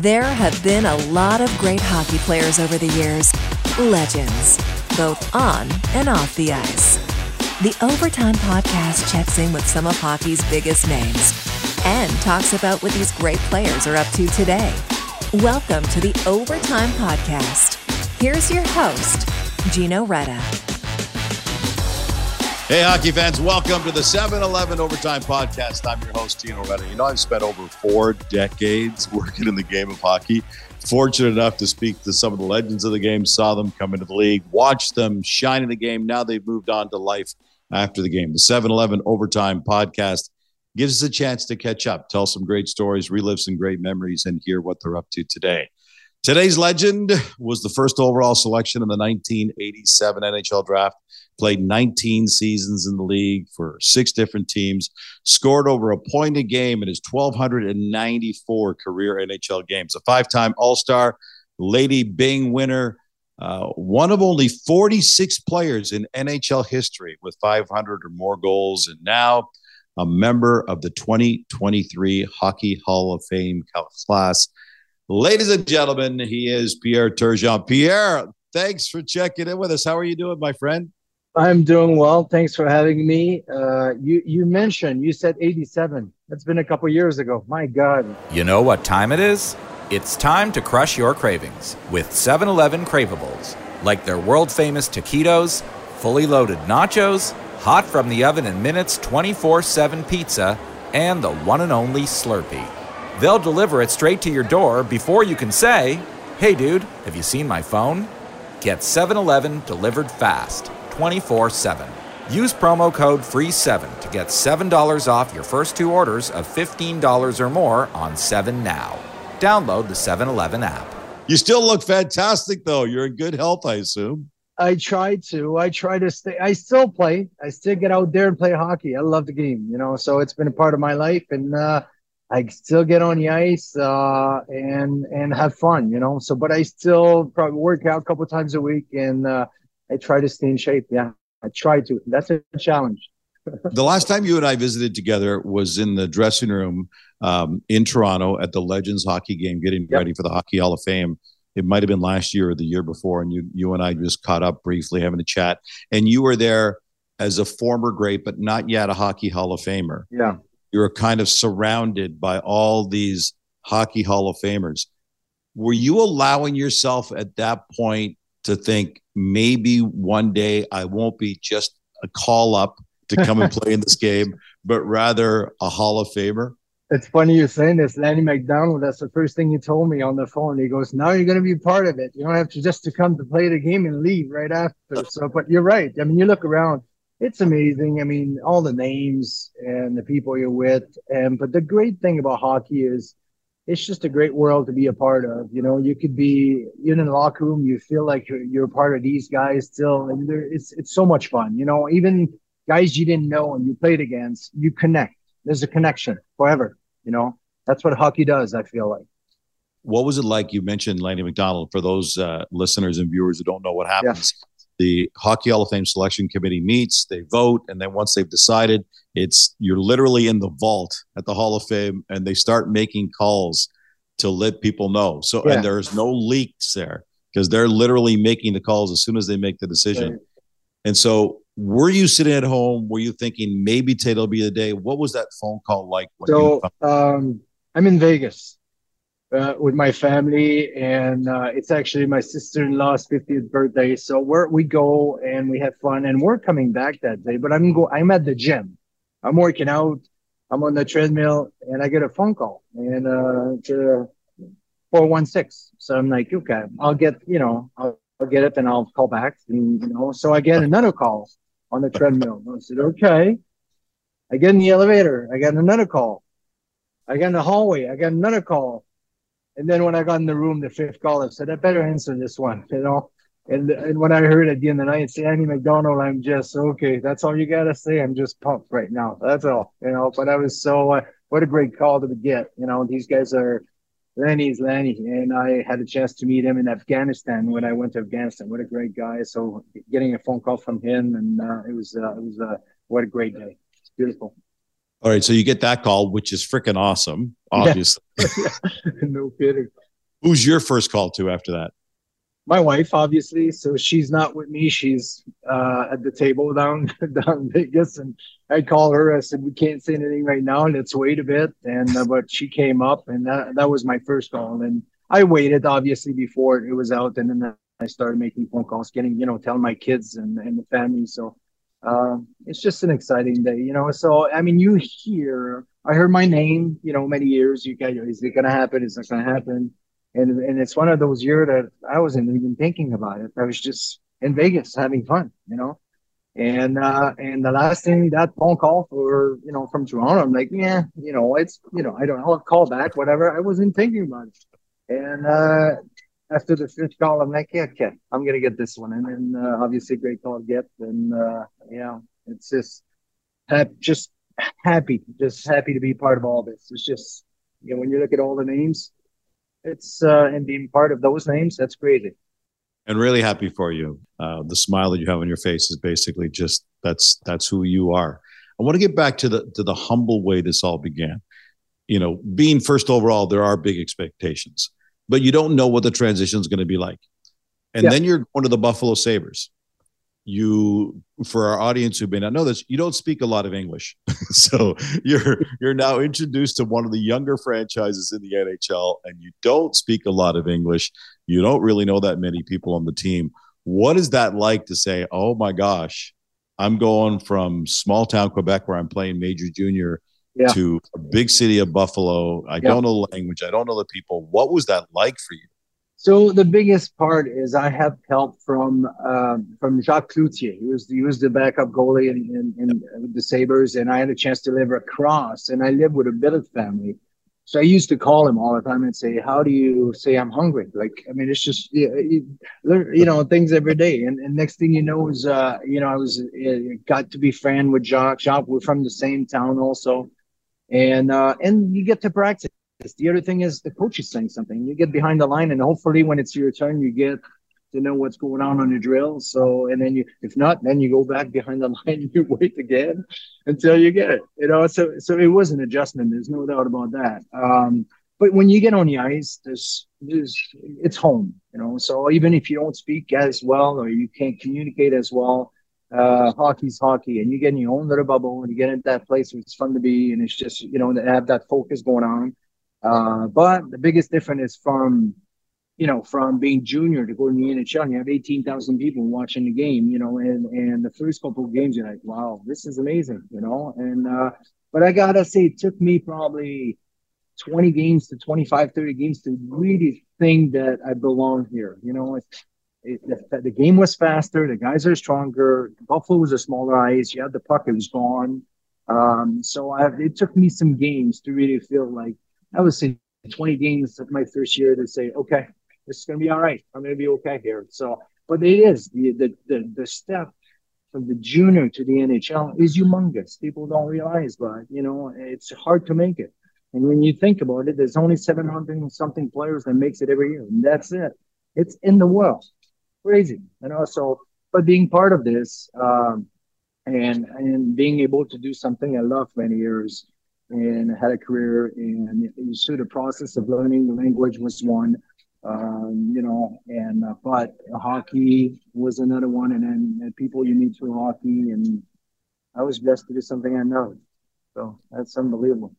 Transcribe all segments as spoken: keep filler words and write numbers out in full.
There have been a lot of great hockey players over the years, legends, both on and off the ice. The Overtime Podcast checks in with some of hockey's biggest names and talks about what these great players are up to today. Welcome to the Overtime Podcast. Here's your host, Gino Reda. Hey, hockey fans, welcome to the seven eleven Overtime Podcast. I'm your host, Tino Redder. You know, I've spent over four decades working in the game of hockey. Fortunate enough to speak to some of the legends of the game, saw them come into the league, watched them shine in the game. Now they've moved on to life after the game. The seven eleven Overtime Podcast gives us a chance to catch up, tell some great stories, relive some great memories, and hear what they're up to today. Today's legend was the first overall selection in the nineteen eighty-seven N H L Draft. Played nineteen seasons in the league for six different teams, scored over a point a game in his one thousand two hundred ninety-four career N H L games. A five-time All-Star, Lady Bing winner, uh, one of only forty-six players in N H L history with five hundred or more goals, and now a member of the twenty twenty-three Hockey Hall of Fame class. Ladies and gentlemen, he is Pierre Turgeon. Pierre, thanks for checking in with us. How are you doing, my friend? I'm doing well. Thanks for having me. Uh, you, you mentioned, you said eighty-seven. That's been a couple years ago. My God. You know what time it is? It's time to crush your cravings with seven eleven Craveables, like their world-famous taquitos, fully loaded nachos, hot from the oven in minutes twenty-four seven pizza, and the one and only Slurpee. They'll deliver it straight to your door before you can say, "Hey, dude, have you seen my phone?" Get seven eleven delivered fast, twenty-four seven. Use promo code free seven to get seven dollars off your first two orders of fifteen dollars or more on seven Now. Download the seven eleven app. You still look fantastic, though. You're in good health, I assume. I try to. I try to stay. I still play. I still get out there and play hockey. I love the game, you know, so it's been a part of my life. And uh, I still get on the ice uh, and and have fun, you know. So, but I still probably work out a couple times a week and uh I try to stay in shape. Yeah, I try to. That's a challenge. The last time you and I visited together was in the dressing room um, in Toronto at the Legends hockey game, getting yep. ready for the Hockey Hall of Fame. It might have been last year or the year before, and you you and I just caught up briefly having a chat. And you were there as a former great, but not yet a Hockey Hall of Famer. Yeah, you were kind of surrounded by all these Hockey Hall of Famers. Were you allowing yourself at that point to think, maybe one day I won't be just a call up to come and play in this game, but rather a Hall of Famer? It's funny you're saying this. Lanny McDonald, that's the first thing he told me on the phone. He goes, now you're going to be part of it. You don't have to just to come to play the game and leave right after. So, but you're right. I mean, you look around, it's amazing. I mean, all the names and the people you're with. And, but the great thing about hockey is, it's just a great world to be a part of. You know, you could be in a locker room, you feel like you're, you're part of these guys still. And there, it's it's so much fun. You know, even guys you didn't know and you played against, you connect. There's a connection forever. You know, that's what hockey does, I feel like. What was it like? You mentioned Lanny McDonald. For those uh, listeners and viewers who don't know what happens, yeah. the Hockey Hall of Fame Selection Committee meets, they vote, and then once they've decided, It's you're literally in the vault at the Hall of Fame, and they start making calls to let people know. So yeah. and there's no leaks there because they're literally making the calls as soon as they make the decision. Right. And so were you sitting at home? Were you thinking maybe today'll be the day? What was that phone call like? When so you- um, I'm in Vegas uh, with my family, and uh, it's actually my sister-in-law's fiftieth birthday. So we're, we go and we have fun, and we're coming back that day. But I'm go I'm at the gym. I'm working out, I'm on the treadmill, and I get a phone call, and uh, to four one six. So I'm like, okay, I'll get, you know, I'll, I'll get it, and I'll call back, and, you know, so I get another call on the treadmill. I said, okay. I get in the elevator, I got another call. I got in the hallway, I got another call. And then when I got in the room, the fifth call, I said, I better answer this one, you know. And and when I heard at the end of the night, say Andy McDonald, I'm just, okay, that's all you got to say. I'm just pumped right now. That's all, you know. But I was so, uh, what a great call to get. You know, these guys are, Lanny's Lanny. And I had a chance to meet him in Afghanistan when I went to Afghanistan. What a great guy. So getting a phone call from him, and uh, it was, uh, it was uh, what a great day. It's beautiful. All right, so you get that call, which is freaking awesome, obviously. No kidding. Who's your first call to after that? My wife, obviously. So she's not with me. She's uh, at the table down down Vegas, and I called her. I said, "We can't say anything right now. Let's wait a bit." And uh, but she came up, and that that was my first call. And I waited, obviously, before it was out, and then I started making phone calls, getting, you know, telling my kids and, and the family. So uh, it's just an exciting day, you know. So I mean, you hear, I heard my name, you know, many years. You guys, is it gonna happen? Is it gonna happen? And and it's one of those years that I wasn't even thinking about it. I was just in Vegas having fun, you know. And uh, and the last thing, that phone call for, you know, from Toronto, I'm like, yeah, you know, it's, you know, I don't know, I'll call back, whatever. I wasn't thinking about it. And uh, after the fifth call, I'm like, yeah, okay, I'm gonna get this one. And then uh, obviously, great call to get. And uh, yeah, it's just just happy, just happy to be part of all this. It's just, you know, when you look at all the names. It's uh, and being part of those names, that's crazy. And really happy for you. Uh, the smile that you have on your face is basically just that's that's who you are. I want to get back to the to the humble way this all began. You know, being first overall, there are big expectations, but you don't know what the transition is going to be like. And yeah. Then you're going to the Buffalo Sabres. You, for our audience who may not know this, you don't speak a lot of English. So you're you're now introduced to one of the younger franchises in the N H L, and you don't speak a lot of English. You don't really know that many people on the team. What is that like to say, oh my gosh, I'm going from small town Quebec where I'm playing major junior yeah. to a big city of Buffalo. I yeah. don't know the language. I don't know the people. What was that like for you? So the biggest part is I have help from um, from Jacques Cloutier. He was he was the backup goalie in, in, in yep. the Sabres, and I had a chance to live across. And I live with a billet family, so I used to call him all the time and say, "How do you say I'm hungry?" Like, I mean, it's just you, you know things every day. And, and next thing you know is uh, you know I was uh, got to be friend with Jacques. Jacques, we're from the same town also, and uh, and you get to practice. The other thing is the coach is saying something. You get behind the line, and hopefully when it's your turn, you get to know what's going on on the drill. So, and then you, if not, then you go back behind the line, you wait again until you get it. You know, so so it was an adjustment. There's no doubt about that. Um, but when you get on the ice, there's, there's it's home. You know, so even if you don't speak as well or you can't communicate as well, uh, hockey's hockey, and you get in your own little bubble, and you get in that place where it's fun to be, and it's just, you know, to have that focus going on. Uh, but the biggest difference is from, you know, from being junior to going to the N H L, and you have eighteen thousand people watching the game, you know, and, and the first couple of games, you're like, wow, this is amazing, you know. And, uh, but I got to say, it took me probably twenty games to twenty-five, thirty games to really think that I belong here. You know, it, it, the, the game was faster. The guys are stronger. Buffalo was a smaller ice. You had the puck. It was gone. Um, so I, it took me some games to really feel like, I would say twenty games of my first year to say, okay, this is going to be all right. I'm going to be okay here. So, but it is the, the, the, the step from the junior to the N H L is humongous. People don't realize, but you know, it's hard to make it. And when you think about it, there's only seven hundred and something players that makes it every year. And that's it. It's in the world. Crazy. And also, but being part of this, um, and, and being able to do something I love many years, and I had a career, and so the process of learning the language was one, um, you know, and uh, but hockey was another one, and then and people you meet through hockey, and I was blessed to do something I know, so that's unbelievable.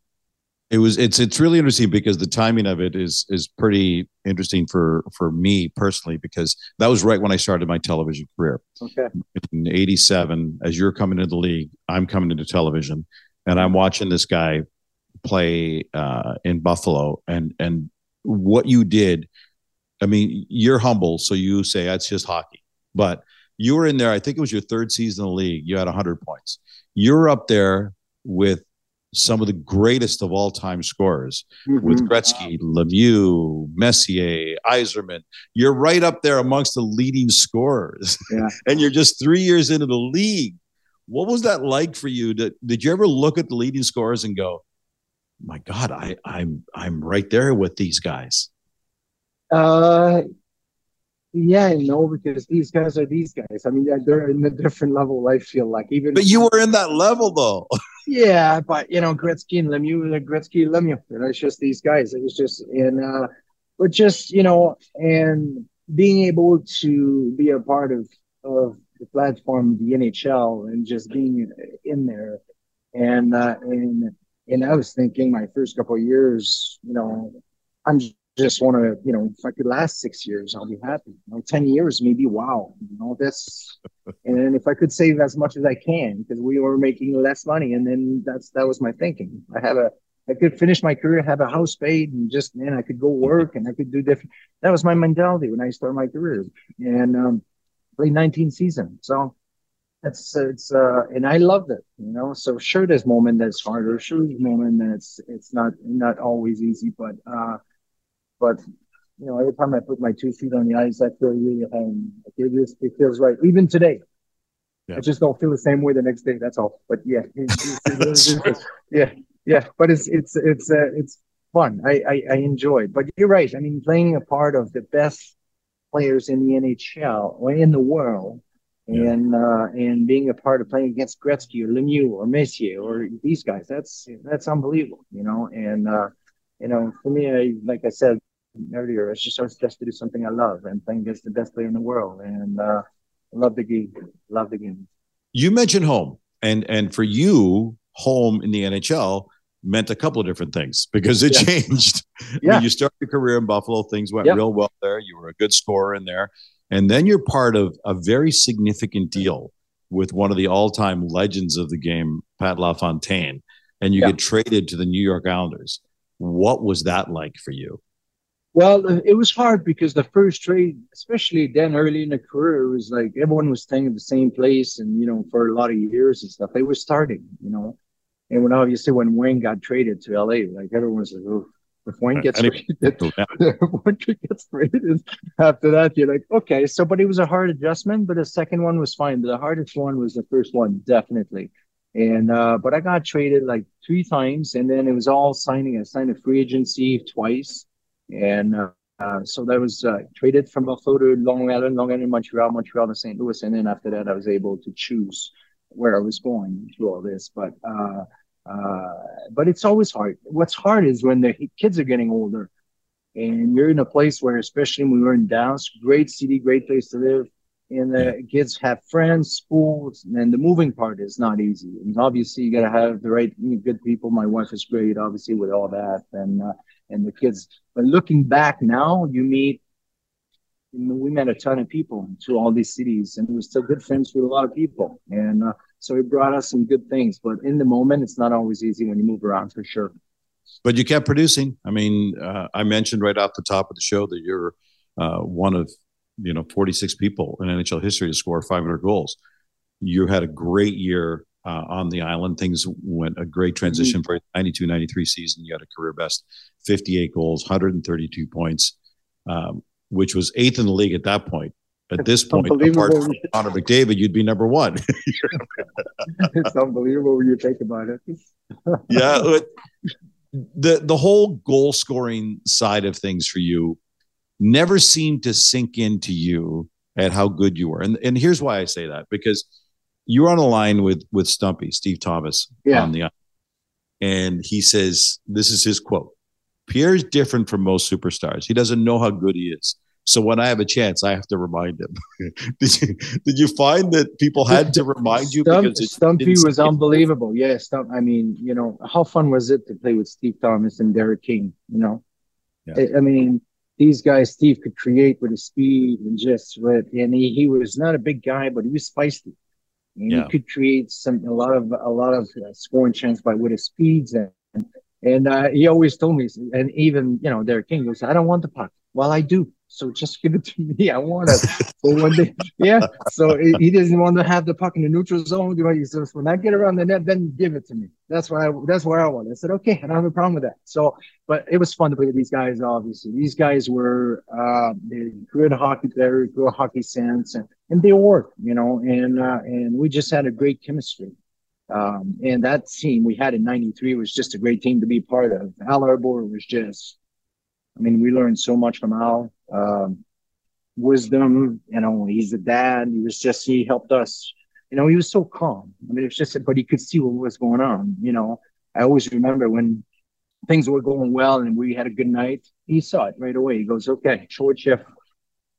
It was it's it's really interesting because the timing of it is is pretty interesting for for me personally, because that was right when I started my television career. Okay, in eighty-seven, as you're coming into the league, I'm coming into television. And I'm watching this guy play uh, in Buffalo, and and what you did. I mean, you're humble, so you say that's just hockey. But you were in there. I think it was your third season in the league. You had one hundred points. You're up there with some of the greatest of all time scorers, mm-hmm. with Gretzky, wow. Lemieux, Messier, Yzerman. You're right up there amongst the leading scorers, yeah. and you're just three years into the league. What was that like for you? Did, did you ever look at the leading scorers and go, my God, I, I'm I'm right there with these guys? Uh, yeah, no, because these guys are these guys. I mean, they're in a different level, I feel like. even. But you were in that level, though. Yeah, but, you know, Gretzky and Lemieux, Gretzky and Lemieux. That's just these guys. It was just in uh, – but just, you know, and being able to be a part of, of the platform, the N H L, and just being in there. And, uh, and, and I was thinking my first couple of years, you know, I'm just want to, you know, if I could last six years, I'll be happy. You know, ten years, maybe. Wow. You know, that's, and if I could save as much as I can, because we were making less money. And then that's, that was my thinking. I have a, I could finish my career, have a house paid, and just, man, I could go work and I could do different. That was my mentality when I started my career, and um, played nineteen seasons. So that's, it's, uh, and I loved it, you know. So sure, there's moment that's harder, sure, there's moment that's, it's not, not always easy, but, uh, but, you know, every time I put my two feet on the ice, I feel really, um, it, is, it feels right. Even today. Yeah. I just don't feel the same way the next day. That's all. But yeah, it, it, it, that's it, it, yeah, yeah. But it's it's it's uh, it's fun. I, I I enjoy it. But you're right. I mean, playing a part of the best players in the N H L or in the world, yeah. and uh, and being a part of playing against Gretzky or Lemieux or Messier or these guys, that's that's unbelievable. You know, and uh, you know, for me, I, like I said earlier, it's just always best to do something I love, and playing against the best player in the world, and. Uh, Love the game. Love the game. You mentioned home. And and for you, home in the N H L meant a couple of different things, because it yeah. changed. Yeah. When you started your career in Buffalo, things went yep. real well there. You were a good scorer in there. And then you're part of a very significant deal with one of the all-time legends of the game, Pat LaFontaine. And you yeah. get traded to the New York Islanders. What was that like for you? Well, it was hard, because the first trade, especially then early in the career, was like everyone was staying at the same place, and, you know, for a lot of years and stuff, they were starting, you know. And when obviously when Wayne got traded to L A, like everyone was like, oh, if Wayne gets traded, everyone gets traded. After that, you're like, okay. So, but it was a hard adjustment, but the second one was fine. But the hardest one was the first one, definitely. And, uh, but I got traded like three times, and then it was all signing. I signed a free agency twice. And uh, uh, so that was uh, traded from Buffalo to Long Island, Long Island, Montreal, Montreal to Saint Louis. And then after that, I was able to choose where I was going through all this. But uh, uh, but it's always hard. What's hard is when the kids are getting older and you're in a place where, especially when we were in Dallas, great city, great place to live. And the kids have friends, schools, and then the moving part is not easy. And obviously, you got to have the right good people. My wife is great, obviously, with all that. And uh, and the kids. But looking back now, you meet, we met a ton of people through all these cities, and we're still good friends with a lot of people. And uh, so it brought us some good things. But in the moment, it's not always easy when you move around, for sure. But you kept producing. I mean, uh, I mentioned right off the top of the show that you're uh, one of, you know, forty-six people in N H L history to score five hundred goals. You had a great year uh, on the island. Things went a great transition mm-hmm. for the ninety-two ninety-three season. You had a career best fifty-eight goals, one hundred thirty-two points, um, which was eighth in the league at that point. At this it's point, apart from Connor McDavid, you'd be number one. It's unbelievable when you think about it. yeah. It, the, the whole goal scoring side of things for you never seemed to sink into you at how good you were. And and here's why I say that, because you're on a line with, with Stumpy, Steve Thomas, yeah. on the island. And he says, this is his quote, "Pierre's different from most superstars. He doesn't know how good he is. So when I have a chance, I have to remind him." did, you, did you find that people had to remind you? Stump, because it, Stumpy was unbelievable. Yeah, Stump, I mean, you know, how fun was it to play with Steve Thomas and Derek King, you know? Yeah. I, I mean... These guys, Steve could create with his speed and just with, and he, he was not a big guy, but he was feisty. And yeah. he could create some a lot of a lot of uh, scoring chance by with his speeds, and and uh, he always told me, and even you know Derek King goes, "I don't want the puck." Well, I do. So just give it to me. I want it. So when they, yeah. So he, he doesn't want to have the puck in the neutral zone. He says, "When I get around the net, then give it to me." That's what I. That's where I want. I said, "Okay, I don't have a problem with that." So, but it was fun to play with these guys. Obviously, these guys were uh, good hockey players, good hockey sense, and, and they worked, you know. And uh, and we just had a great chemistry. Um, and that team we had in ninety-three was just a great team to be part of. Al Arbour was just. I mean, we learned so much from Al. Um, wisdom, you know, he's a dad. He was just, he helped us. You know, he was so calm. I mean, it's just, but he could see what was going on, you know. I always remember when things were going well and we had a good night, he saw it right away. He goes, okay, short shift.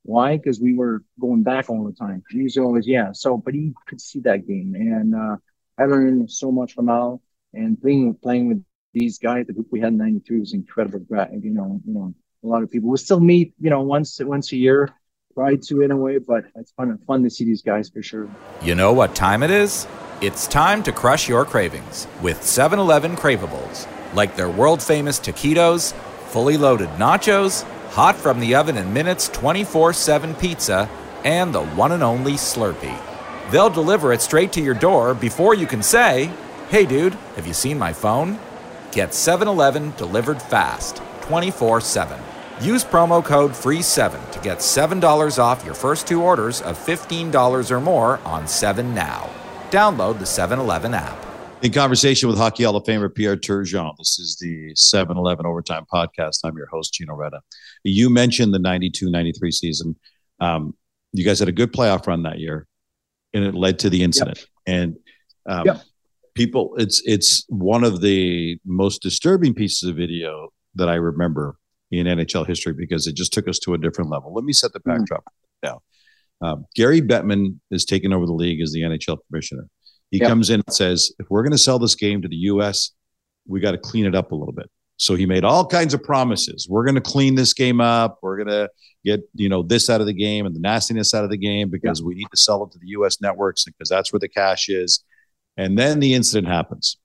Why? Because we were going back all the time. He's always, yeah. So, but he could see that game. And uh, I learned so much from Al. And playing, playing with these guys, the group we had in ninety-two was incredible. You know, you know, a lot of people. We still meet, you know, once once a year. Try to in a way, but it's fun, fun to see these guys for sure. You know what time it is? It's time to crush your cravings with seven eleven Craveables. Like their world-famous taquitos, fully loaded nachos, hot from the oven in minutes twenty-four seven pizza, and the one and only Slurpee. They'll deliver it straight to your door before you can say, hey dude, have you seen my phone? Get seven eleven delivered fast, twenty-four seven. Use promo code free seven to get seven dollars off your first two orders of fifteen dollars or more on seven now. Download the seven eleven app. In conversation with Hockey Hall of Famer Pierre Turgeon, this is the seven eleven Overtime Podcast. I'm your host, Gino Reda. You mentioned the ninety-two ninety-three season. Um, you guys had a good playoff run that year, and it led to the incident. Yep. And um, yep. people, it's it's one of the most disturbing pieces of video that I remember in N H L history because it just took us to a different level. Let me set the backdrop mm-hmm. now. Um, Gary Bettman is taking over the league as the N H L commissioner. He yep. comes in and says, if we're going to sell this game to the U S, we got to clean it up a little bit. So he made all kinds of promises. We're going to clean this game up. We're going to get, you know, this out of the game and the nastiness out of the game because yep. we need to sell it to the U S networks because that's where the cash is. And then the incident happens.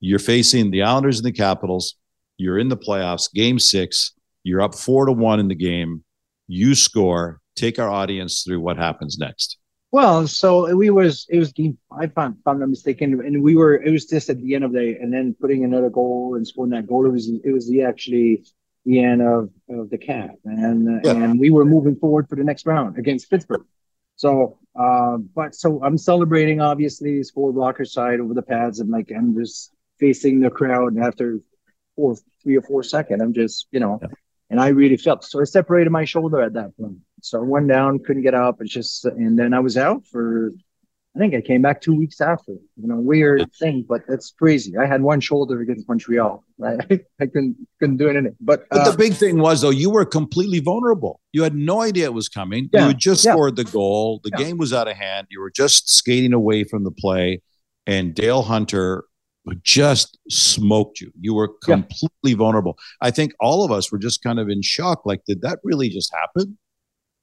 You're facing the Islanders and the Capitals. You're in the playoffs, game six. You're up four to one in the game. You score. Take our audience through what happens next. Well, so we was it was game five, if I'm not mistaken, and we were it was just at the end of the and then putting another goal and scoring that goal. It was it was the actually the end of, of the cap, and yeah. and we were moving forward for the next round against Pittsburgh. So, uh, but so I'm celebrating obviously, score blocker side over the pads, and like I'm just facing the crowd after four, three or four seconds. I'm just you know. Yeah. And I really felt, so I separated my shoulder at that point. So I went down, couldn't get up. It's just, and then I was out for, I think I came back two weeks after. You know, weird thing, but that's crazy. I had one shoulder against Montreal. I, I couldn't couldn't do anything. But, but uh, the big thing was, though, you were completely vulnerable. You had no idea it was coming. Yeah, you had just yeah. scored the goal. The yeah. game was out of hand. You were just skating away from the play. And Dale Hunter just smoked you. You were completely yeah. vulnerable. I think all of us were just kind of in shock. Like, did that really just happen?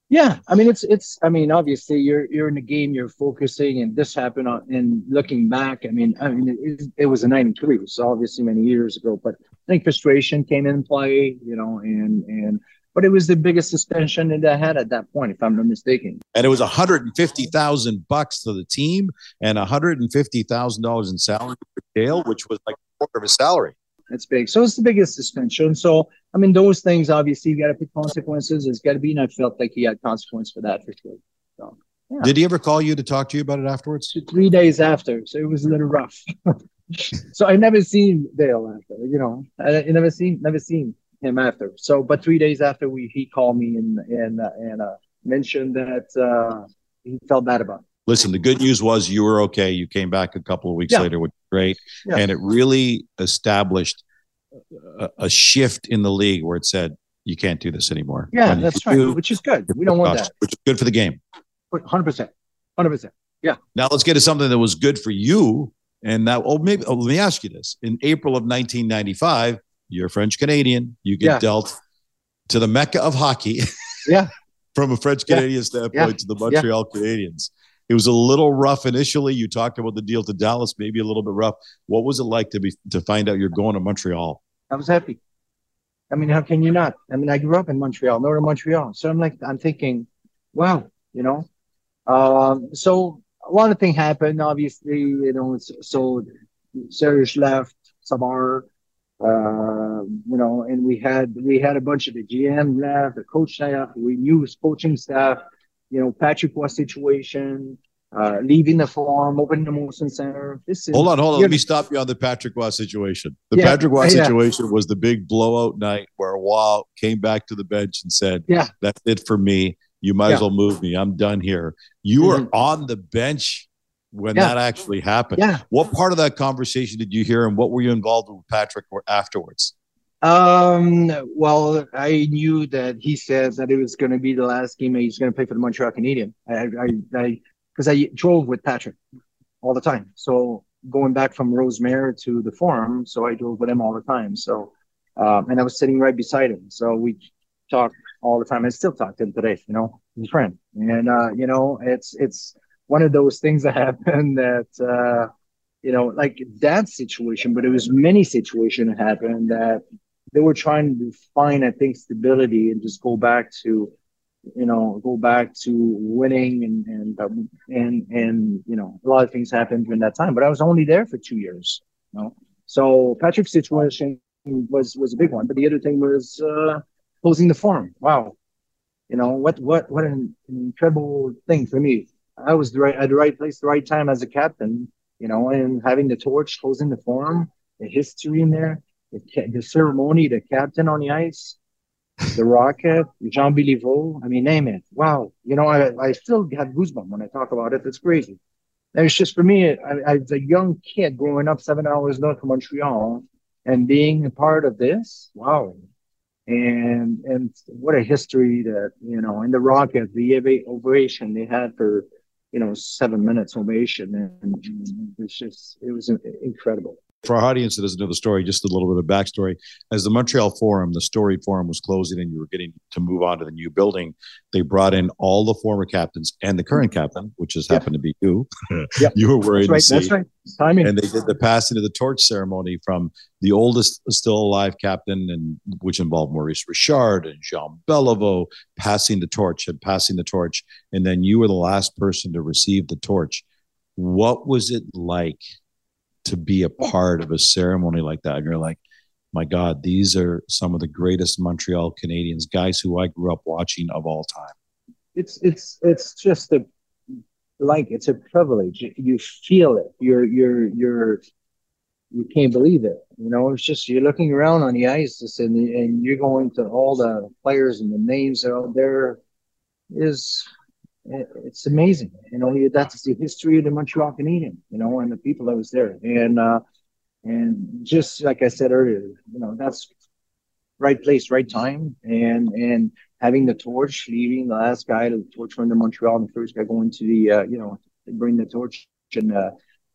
Yeah. I mean, it's, it's, I mean, obviously you're, you're in the game, you're focusing and this happened on, and looking back, I mean, I mean, it, it was a ninety-three, so obviously many years ago, but I think frustration came in play, you know, and, and, but it was the biggest suspension that I had at that point, if I'm not mistaken. And it was one hundred fifty thousand bucks to the team and one hundred fifty thousand dollars in salary for Dale, which was like a quarter of his salary. That's big. So it's the biggest suspension. So, I mean, those things, obviously, you got to pick consequences. It's got to be, and I felt like he had consequence for that for sure. So, yeah. Did he ever call you to talk to you about it afterwards? Three days after. So it was a little rough. So I never seen Dale after, you know. I, I never seen, never seen. him after. So, but three days after we, he called me and, and, uh, and, uh, mentioned that, uh, he felt bad about it. Listen, the good news was you were okay. You came back a couple of weeks yeah. later, which was great. Yeah. And it really established a, a shift in the league where it said, you can't do this anymore. Yeah, and that's right. Do, which is good. We don't want that. Which is good for the game. one hundred percent. one hundred percent. Yeah. Now let's get to something that was good for you. And that, oh, maybe, oh, let me ask you this. In April of nineteen ninety-five, you're French Canadian. You get yeah. dealt to the Mecca of hockey. yeah. From a French Canadian yeah. standpoint yeah. to the Montreal yeah. Canadiens. It was a little rough initially. You talked about the deal to Dallas, maybe a little bit rough. What was it like to be to find out you're going to Montreal? I was happy. I mean, how can you not? I mean, I grew up in Montreal, northern Montreal. So I'm like, I'm thinking, wow, you know. Um, so a lot of things happened, obviously, you know. So Serge left, Savard. Uh, you know, and we had we had a bunch of the G M left, the coach staff, we knew his coaching staff, you know, Patrick Roy situation, uh, leaving the farm, opening the Molson Center. This is hold on, hold on. Let me stop you on the Patrick Roy situation. The yeah, Patrick Roy yeah. situation was the big blowout night where Roy came back to the bench and said, "Yeah, that's it for me. You might yeah. as well move me. I'm done here." You mm-hmm. were on the bench when yeah. that actually happened. Yeah. What part of that conversation did you hear, and what were you involved with Patrick afterwards? Um, well, I knew that he said that it was going to be the last game that he's going to play for the Montreal Canadiens. I, I, because I, I drove with Patrick all the time. So going back from Rosemere to the Forum, so I drove with him all the time. So, um, and I was sitting right beside him. So we talked all the time. I still talk to him today. You know, he's a friend, and uh, you know, it's it's one of those things that happened that uh, you know, like that situation, but it was many situations that happened that. They were trying to find, I think, stability and just go back to, you know, go back to winning and and um, and and you know, a lot of things happened during that time. But I was only there for two years, you know. So Patrick's situation was was a big one. But the other thing was uh, closing the Forum. Wow, you know what what what an incredible thing for me. I was the right at the right place, the right time as a captain, you know, and having the torch, closing the Forum, the history in there. The, the ceremony, the captain on the ice, the rocket, Jean Béliveau. I mean, name it. Wow. You know, I, I still have goosebumps when I talk about it. It's crazy. And it's just for me, I, as a young kid growing up seven hours north of Montreal and being a part of this, wow. And and what a history that, you know, and the rocket, the ovation they had for, you know, seven minutes ovation. And, and it's just, it was incredible. For our audience that doesn't know the story, just a little bit of backstory. As the Montreal Forum, the Story Forum was closing and you were getting to move on to the new building, they brought in all the former captains and the current captain, which has yeah. happened to be you. Yeah. You were worried that's right. to see. That's right. Timing. And they did the passing of the torch ceremony from the oldest still alive captain, and which involved Maurice Richard and Jean Béliveau, passing the torch and passing the torch. And then you were the last person to receive the torch. What was it like to be a part of a ceremony like that? And you're like, my God, these are some of the greatest Montreal Canadiens, guys who I grew up watching of all time. It's it's it's just a like it's a privilege. You feel it. You're you're you're you can't believe it. You know, it's just you're looking around on the ice and and you're going to all the players and the names that are out there. Is It's amazing, you know. That's the history of the Montreal Canadiens, you know, and the people that was there, and uh, and just like I said earlier, you know, that's right place, right time, and and having the torch, leaving the last guy to the torch from the Montreal, and the first guy going to the, uh, you know, bring the torch in the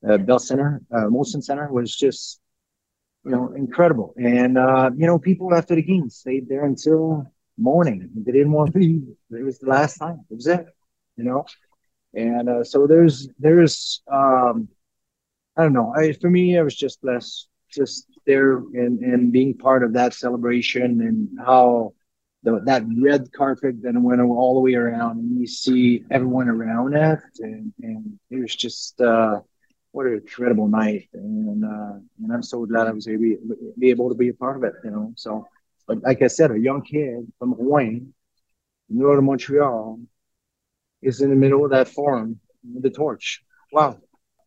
uh, uh, Bell Center, uh, Molson Center was just, you know, incredible, and uh, you know, people after the game stayed there until morning. They didn't want to leave. It was the last time. It was it. You know, and uh, so there's there's um, I don't know. I, for me, I was just blessed, just there and, and being part of that celebration and how the, that red carpet then went all the way around and you see everyone around it, and, and it was just uh, what an incredible night, and uh, and I'm so glad I was able be able to be a part of it. You know, so but like I said, a young kid from Wayne, north of Montreal. Is in the middle of that Forum with the torch. Wow.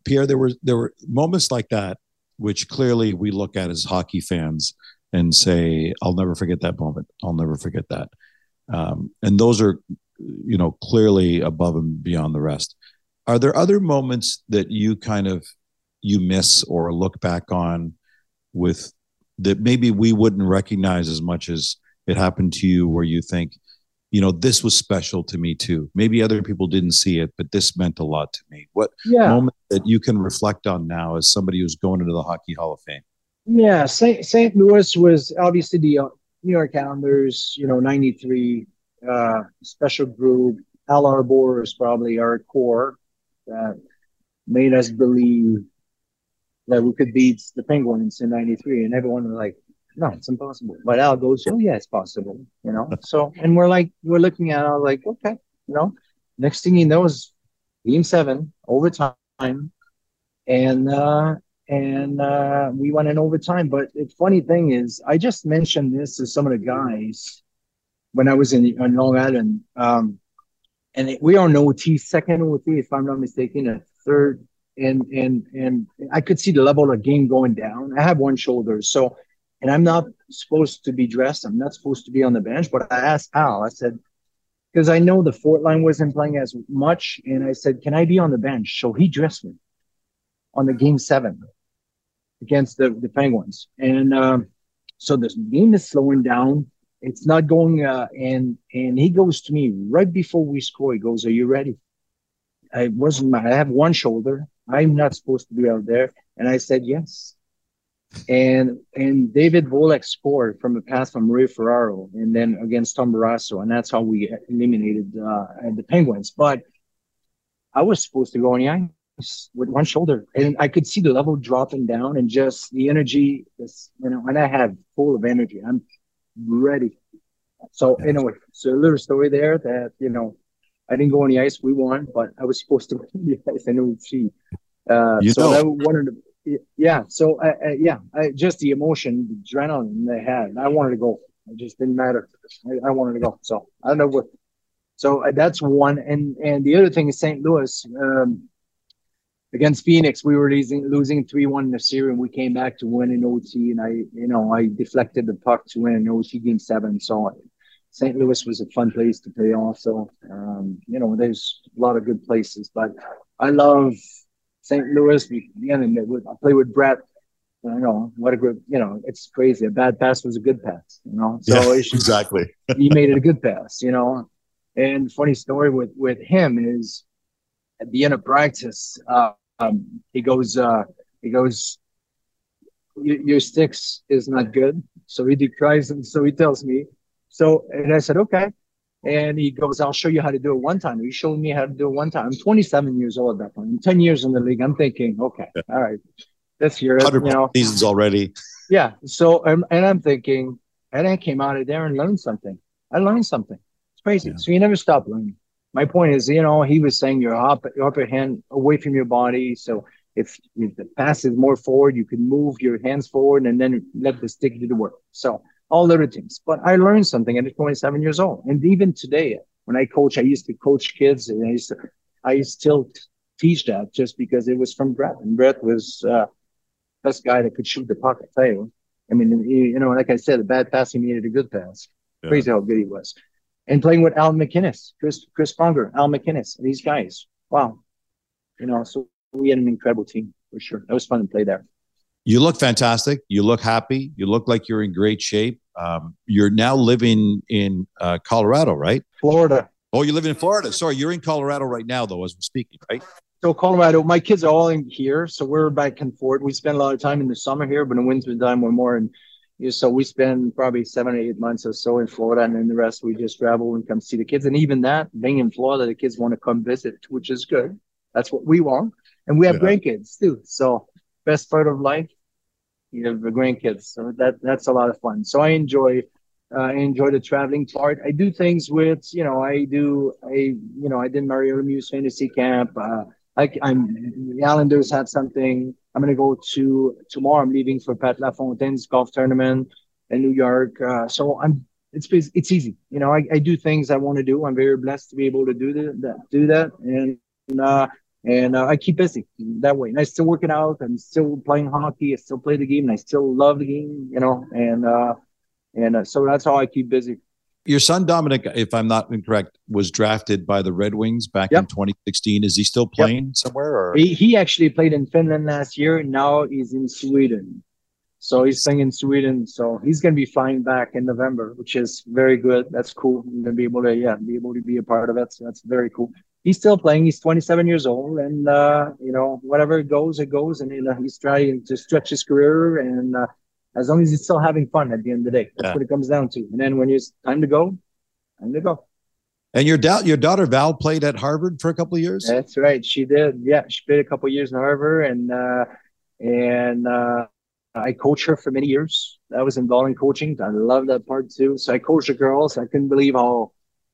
Pierre, there were there were moments like that, which clearly we look at as hockey fans and say, I'll never forget that moment. I'll never forget that. Um, and those are, you know, clearly above and beyond the rest. Are there other moments that you kind of, you miss or look back on with that maybe we wouldn't recognize as much as it happened to you where you think, you know, this was special to me too. Maybe other people didn't see it, but this meant a lot to me. What yeah. moment that you can reflect on now as somebody who's going into the Hockey Hall of Fame? Yeah, Saint Louis was obviously the New York Islanders, you know, ninety-three, uh, special group. Al Arbour is probably our core that made us believe that we could beat the Penguins in ninety-three. And everyone was like, no, it's impossible. But Al goes, oh yeah, it's possible, you know. So, and we're like, we're looking at Al like, okay, you know. Next thing you know is game seven, overtime, and uh, and uh, we won in overtime. But the funny thing is, I just mentioned this to some of the guys when I was in, the, in Long Island, um, and it, we are on O T, second O T, if I'm not mistaken, a third, and and and I could see the level of game going down. I have one shoulder, so. And I'm not supposed to be dressed. I'm not supposed to be on the bench. But I asked Al, I said, because I know the fourth line wasn't playing as much. And I said, can I be on the bench? So he dressed me. on the game seven against the, the Penguins. And um, so this game is slowing down. It's not going, uh, and and he goes to me right before we score. He goes, "Are you ready?" I wasn't. I have one shoulder. I'm not supposed to be out there, and I said yes. And and David Volek scored from a pass from Ray Ferraro, and then against Tom Barrasso, and that's how we eliminated uh, the Penguins. But I was supposed to go on the ice with one shoulder, and I could see the level dropping down, and just the energy, this, you know. And I had full of energy. I'm ready. So anyway, so a little story there that, you know, I didn't go on the ice. We won, but I was supposed to go on the ice. I know she. Uh, you so know. That one of the. Yeah, so I, I, yeah, I, just the emotion, the adrenaline they had. I wanted to go. It just didn't matter. I, I wanted to go. So I don't know what. So that's one. And and the other thing is Saint Louis um, against Phoenix. We were losing losing three one in the series, and we came back to win in O T. And I, you know, I deflected the puck to win in O T game seven. So Saint Louis was a fun place to play. Also, um, you know, there's a lot of good places, but I love Saint Louis. We, you know, I play with Brett. I you know what a good, you know, it's crazy. A bad pass was a good pass, you know. So yeah, it's just, exactly, he made it a good pass, you know. And funny story with, with him is at the end of practice, uh, um, he goes, uh, he goes, your sticks is not good. So he decries him. So he tells me. So and I said okay. And he goes, I'll show you how to do it one time. He showed me how to do it one time. I'm twenty-seven years old at that point. I'm ten years in the league. I'm thinking, okay, yeah. all right, this year, you know, seasons already. Yeah. So, um, and I'm thinking, and I came out of there and learned something. I learned something. It's crazy. Yeah. So you never stop learning. My point is, you know, he was saying your upper, your upper hand away from your body. So if, if the pass is more forward, you can move your hands forward and then let the stick do the work. So. All other things. But I learned something at twenty-seven years old. And even today, when I coach, I used to coach kids, and I used to, I still teach that just because it was from Brett. And Brett was uh, the best guy that could shoot the puck, I tell you. I mean, he, you know, like I said, a bad pass, he needed a good pass. Yeah. Crazy how good he was. And playing with Al MacInnis, Chris, Chris Pronger, Al MacInnis, these guys. Wow. You know, so we had an incredible team for sure. That was fun to play there. You look fantastic. You look happy. You look like you're in great shape. Um, you're now living in uh, Colorado, right? Florida. Oh, you live in Florida. Sorry, you're in Colorado right now, though, as we're speaking, right? So Colorado, my kids are all in here, so we're back and forth. We spend a lot of time in the summer here, but in the winter time we're more in. You know, so we spend probably seven or eight months or so in Florida, and then the rest we just travel and come see the kids. And even that, being in Florida, the kids want to come visit, which is good. That's what we want, and we have yeah. grandkids too. So best part of life. You have grandkids, so that that's a lot of fun. So I enjoy, uh, I enjoy the traveling part. I do things with, you know, I do, I you know, I did Mario Lemieux's fantasy camp. Uh, I, I'm the Islanders had something. I'm gonna go to tomorrow. I'm leaving for Pat LaFontaine's golf tournament in New York. Uh, so I'm it's it's easy, you know. I, I do things I want to do. I'm very blessed to be able to do that, do that, and. Uh, And uh, I keep busy that way. And I still work it out. I'm still playing hockey. I still play the game. And I still love the game, you know. And uh, and uh, so that's how I keep busy. Your son, Dominic, if I'm not incorrect, was drafted by the Red Wings back yep. in twenty sixteen. Is he still playing yep. somewhere? Or? He, he actually played in Finland last year. And now he's in Sweden. So he's playing in Sweden. So he's going to be flying back in November, which is very good. That's cool. I'm going to be able to, yeah, be able to be a part of it. So that's very cool. He's still playing. He's twenty-seven years old, and uh, you know, whatever it goes, it goes. And he, uh, he's trying to stretch his career, and uh, as long as he's still having fun at the end of the day, that's yeah. what it comes down to. And then when it's time to go, time to go. And your da- your daughter Val played at Harvard for a couple of years. That's right, she did. Yeah, she played a couple of years in Harvard, and uh, and uh, I coached her for many years. I was involved in coaching. I love that part too. So I coached the girls. I couldn't believe how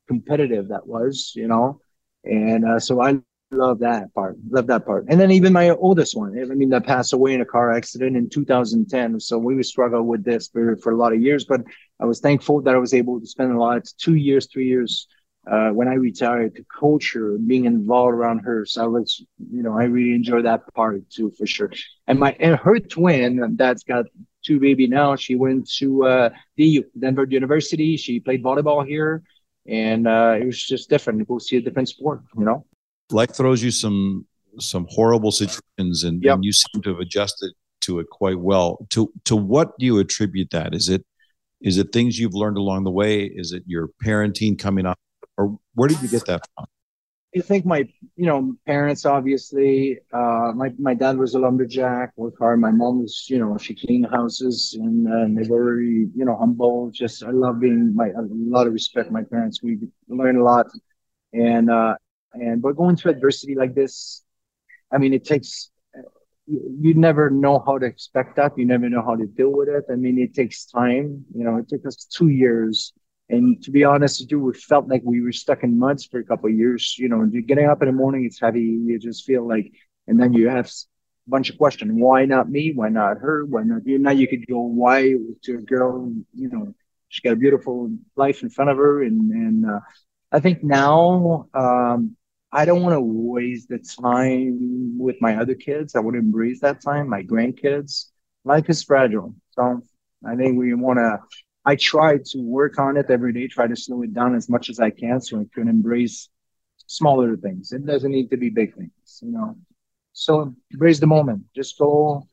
competitive that was. You know. And uh, so I love that part, love that part. And then even my oldest one, I mean, that passed away in a car accident in two thousand ten. So we were struggling with this for, for a lot of years, but I was thankful that I was able to spend a lot, two years, three years uh, when I retired to coach her, being involved around her. So I was, you know, I really enjoyed that part too, for sure. And my, and her twin that's got two baby now, she went to uh, D U, Denver University. She played volleyball here. And uh, it was just different to go see a different sport, you know? Life throws you some some horrible situations, and, yep. and you seem to have adjusted to it quite well. To to what do you attribute that? Is it is it things you've learned along the way? Is it your parenting coming up, or where did you get that from? I think my, you know, parents, obviously. Uh, my my dad was a lumberjack, worked hard. My mom was, you know, she cleaned houses, and, uh, and they were very, you know, humble. Just I love being my a lot of respect. My parents, we learned a lot, and uh, and but going through adversity like this, I mean, it takes. You, you never know how to expect that. You never know how to deal with it. I mean, it takes time. You know, it took us two years. And to be honest with you, we felt like we were stuck in muds for a couple of years. You know, you're getting up in the morning, it's heavy. You just feel like, and then you have a bunch of questions. Why not me? Why not her? Why not you? Now you could go, why to a girl? You know, she's got a beautiful life in front of her. And, and uh, I think now um, I don't want to waste the time with my other kids. I want to embrace that time, my grandkids. Life is fragile. So I think we want to... I try to work on it every day, try to slow it down as much as I can so I can embrace smaller things. It doesn't need to be big things, you know. So embrace the moment. Just go,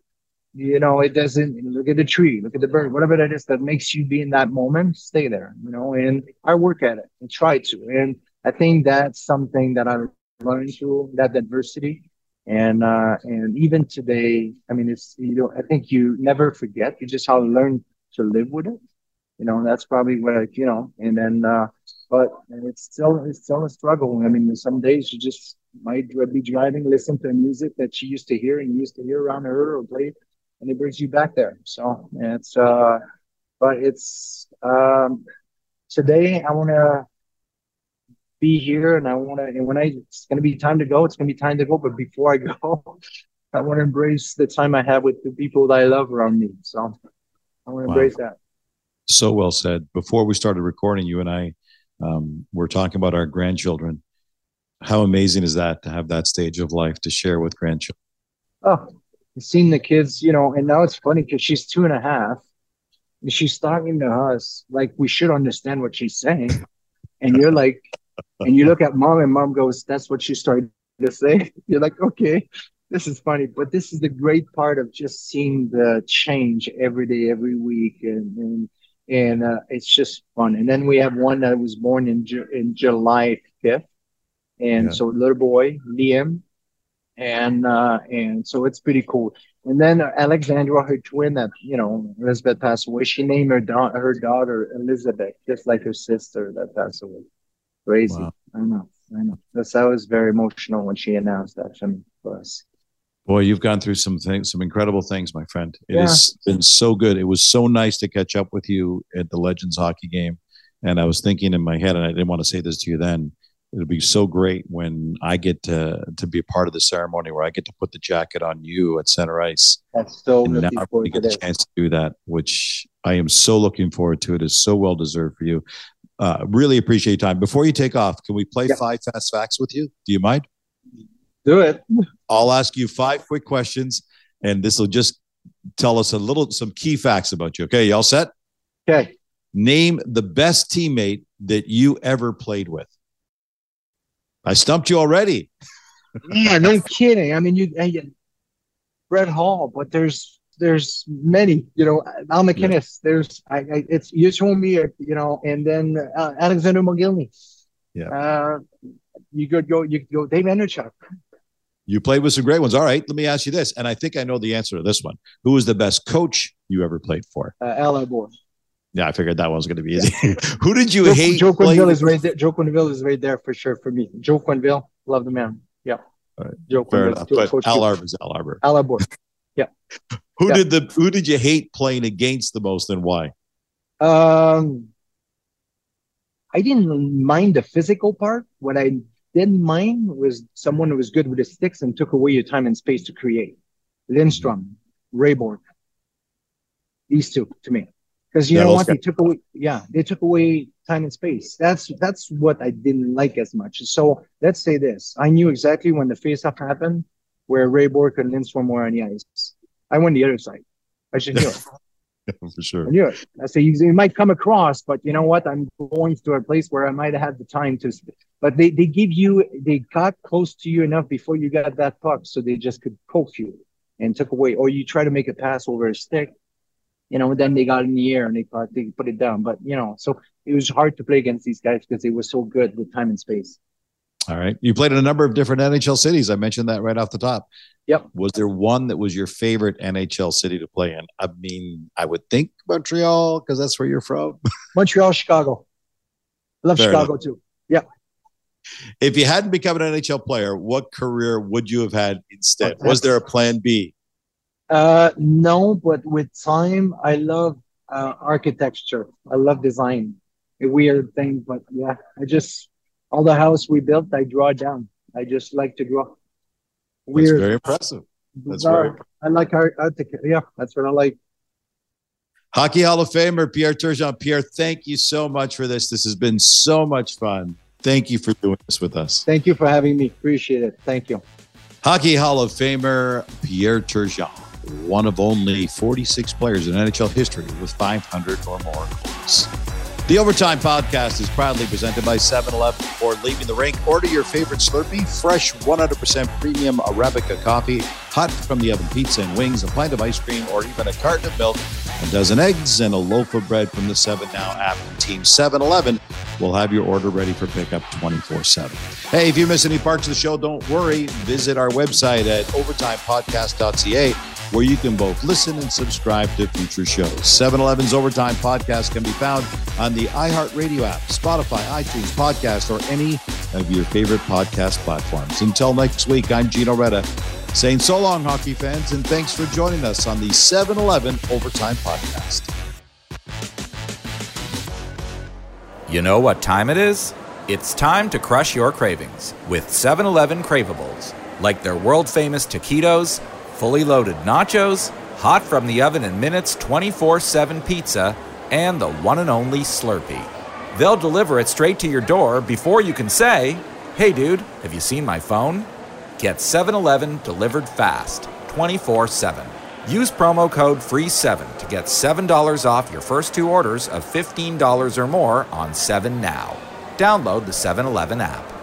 you know, it doesn't, look at the tree, look at the bird, whatever that is that makes you be in that moment, stay there, you know. And I work at it and try to. And I think that's something that I learned through that adversity. And uh, and even today, I mean, it's, you know, I think you never forget. You just have to learn to live with it. You know, that's probably what I, you know, and then, uh, but it's still, it's still a struggle. I mean, some days you just might be driving, listen to music that she used to hear and used to hear around her or play, and it brings you back there. So it's, uh, but it's, um, today I want to be here, and I want to, and when I, it's going to be time to go, it's going to be time to go. But before I go, I want to embrace the time I have with the people that I love around me. So I want to wow. embrace that. So well said. Before we started recording, you and I um, were talking about our grandchildren. How amazing is that to have that stage of life to share with grandchildren? Oh, I've seen the kids, you know, and now it's funny because she's two and a half and she's talking to us like we should understand what she's saying. And you're like, and you look at mom and mom goes, that's what she started to say. You're like, okay, this is funny. But this is the great part of just seeing the change every day, every week. And, and And uh, it's just fun. And then we have one that was born in Ju- in July fifth, and yeah. so little boy Liam, and uh, and so it's pretty cool. And then uh, Alexandra, her twin, that you know Elizabeth passed away. She named her da- her daughter Elizabeth, just like her sister that passed away. Crazy, wow. I know, I know. That's I was very emotional when she announced that for us. Boy, you've gone through some things, some incredible things, my friend. It yeah. has been so good. It was so nice to catch up with you at the Legends hockey game. And I was thinking in my head, and I didn't want to say this to you then, it'll be so great when I get to, to be a part of the ceremony where I get to put the jacket on you at center ice. That's so and really now cool I get the chance to do that, which I am so looking forward to. It is so well deserved for you. Uh, really appreciate your time. Before you take off, can we play yeah. five fast facts with you? Do you mind? Do it. I'll ask you five quick questions, and this will just tell us a little, some key facts about you. Okay, you all set? Okay. Name the best teammate that you ever played with. I stumped you already. Yeah, no kidding. I mean, you, you Brett Hull, but there's there's many. You know, Al MacInnis. Yeah. There's I, I. It's you told me. You know, and then uh, Alexander Mogilny. Yeah. Uh, you could go. You could go. Dave Anderchuk. You played with some great ones. All right, let me ask you this, and I think I know the answer to this one. Who was the best coach you ever played for? Uh, Al Arbour. Yeah, I figured that one was going to be easy. Yeah. Who did you Joe, hate? Joe Quenneville is right there. Joe Quenneville is right there for sure for me. Joe Quenneville, love the man. Yeah. All right. Joe Quenneville. But Al Arbour is Al Arbour. Al Arbour. Yeah. who yeah. did the Who did you hate playing against the most, and why? Um, I didn't mind the physical part. What I Then mine was someone who was good with the sticks and took away your time and space to create. Lidström, Rayborn, these two to me, because you yeah, know what guys. they took away. Yeah, they took away time and space. That's that's what I didn't like as much. So let's say this: I knew exactly when the face-off happened, where Rayborn and Lidström were on the ice. I went the other side. I should know. For sure. I knew it. So you, you might come across, but you know what? I'm going to a place where I might have the time to. But they, they give you, they got close to you enough before you got that puck, so they just could poke you and took away. Or you try to make a pass over a stick, you know, and then they got in the air and they thought they put it down. But, you know, so it was hard to play against these guys because they were so good with time and space. All right. You played in a number of different N H L cities. I mentioned that right off the top. Yep. Was there one that was your favorite N H L city to play in? I mean, I would think Montreal, because that's where you're from. Montreal, Chicago. Love Fair Chicago enough. Too. Yeah. If you hadn't become an N H L player, what career would you have had instead? Was there a plan B? Uh, no, but with time, I love uh, architecture. I love design. A weird thing, but yeah, I just... All the house we built, I draw down. I just like to draw. Weird. That's very impressive. That's very. I like art. Yeah, that's what I like. Hockey Hall of Famer Pierre Turgeon. Pierre, thank you so much for this. This has been so much fun. Thank you for doing this with us. Thank you for having me. Appreciate it. Thank you. Hockey Hall of Famer Pierre Turgeon, one of only forty-six players in N H L history with five hundred or more goals. The Overtime Podcast is proudly presented by seven eleven. Before leaving the rink, order your favorite Slurpee, fresh one hundred percent premium Arabica coffee, hot from the oven pizza and wings, a pint of ice cream, or even a carton of milk, a dozen eggs, and a loaf of bread from the seven now app. Team seven eleven will have your order ready for pickup twenty-four seven. Hey, if you miss any parts of the show, don't worry. Visit our website at overtime podcast dot c a, where you can both listen and subscribe to future shows. seven eleven's Overtime Podcast can be found on the iHeartRadio app, Spotify, iTunes, Podcast, or any of your favorite podcast platforms. Until next week, I'm Gino Reda, saying so long, hockey fans, and thanks for joining us on the seven eleven Overtime Podcast. You know what time it is? It's time to crush your cravings with seven eleven Craveables, like their world-famous taquitos, fully loaded nachos, hot from the oven in minutes twenty-four seven pizza, and the one and only Slurpee. They'll deliver it straight to your door before you can say, "Hey dude, have you seen my phone?" Get seven eleven delivered fast, twenty-four seven. Use promo code free seven to get seven dollars off your first two orders of fifteen dollars or more on seven now. Download the seven eleven app.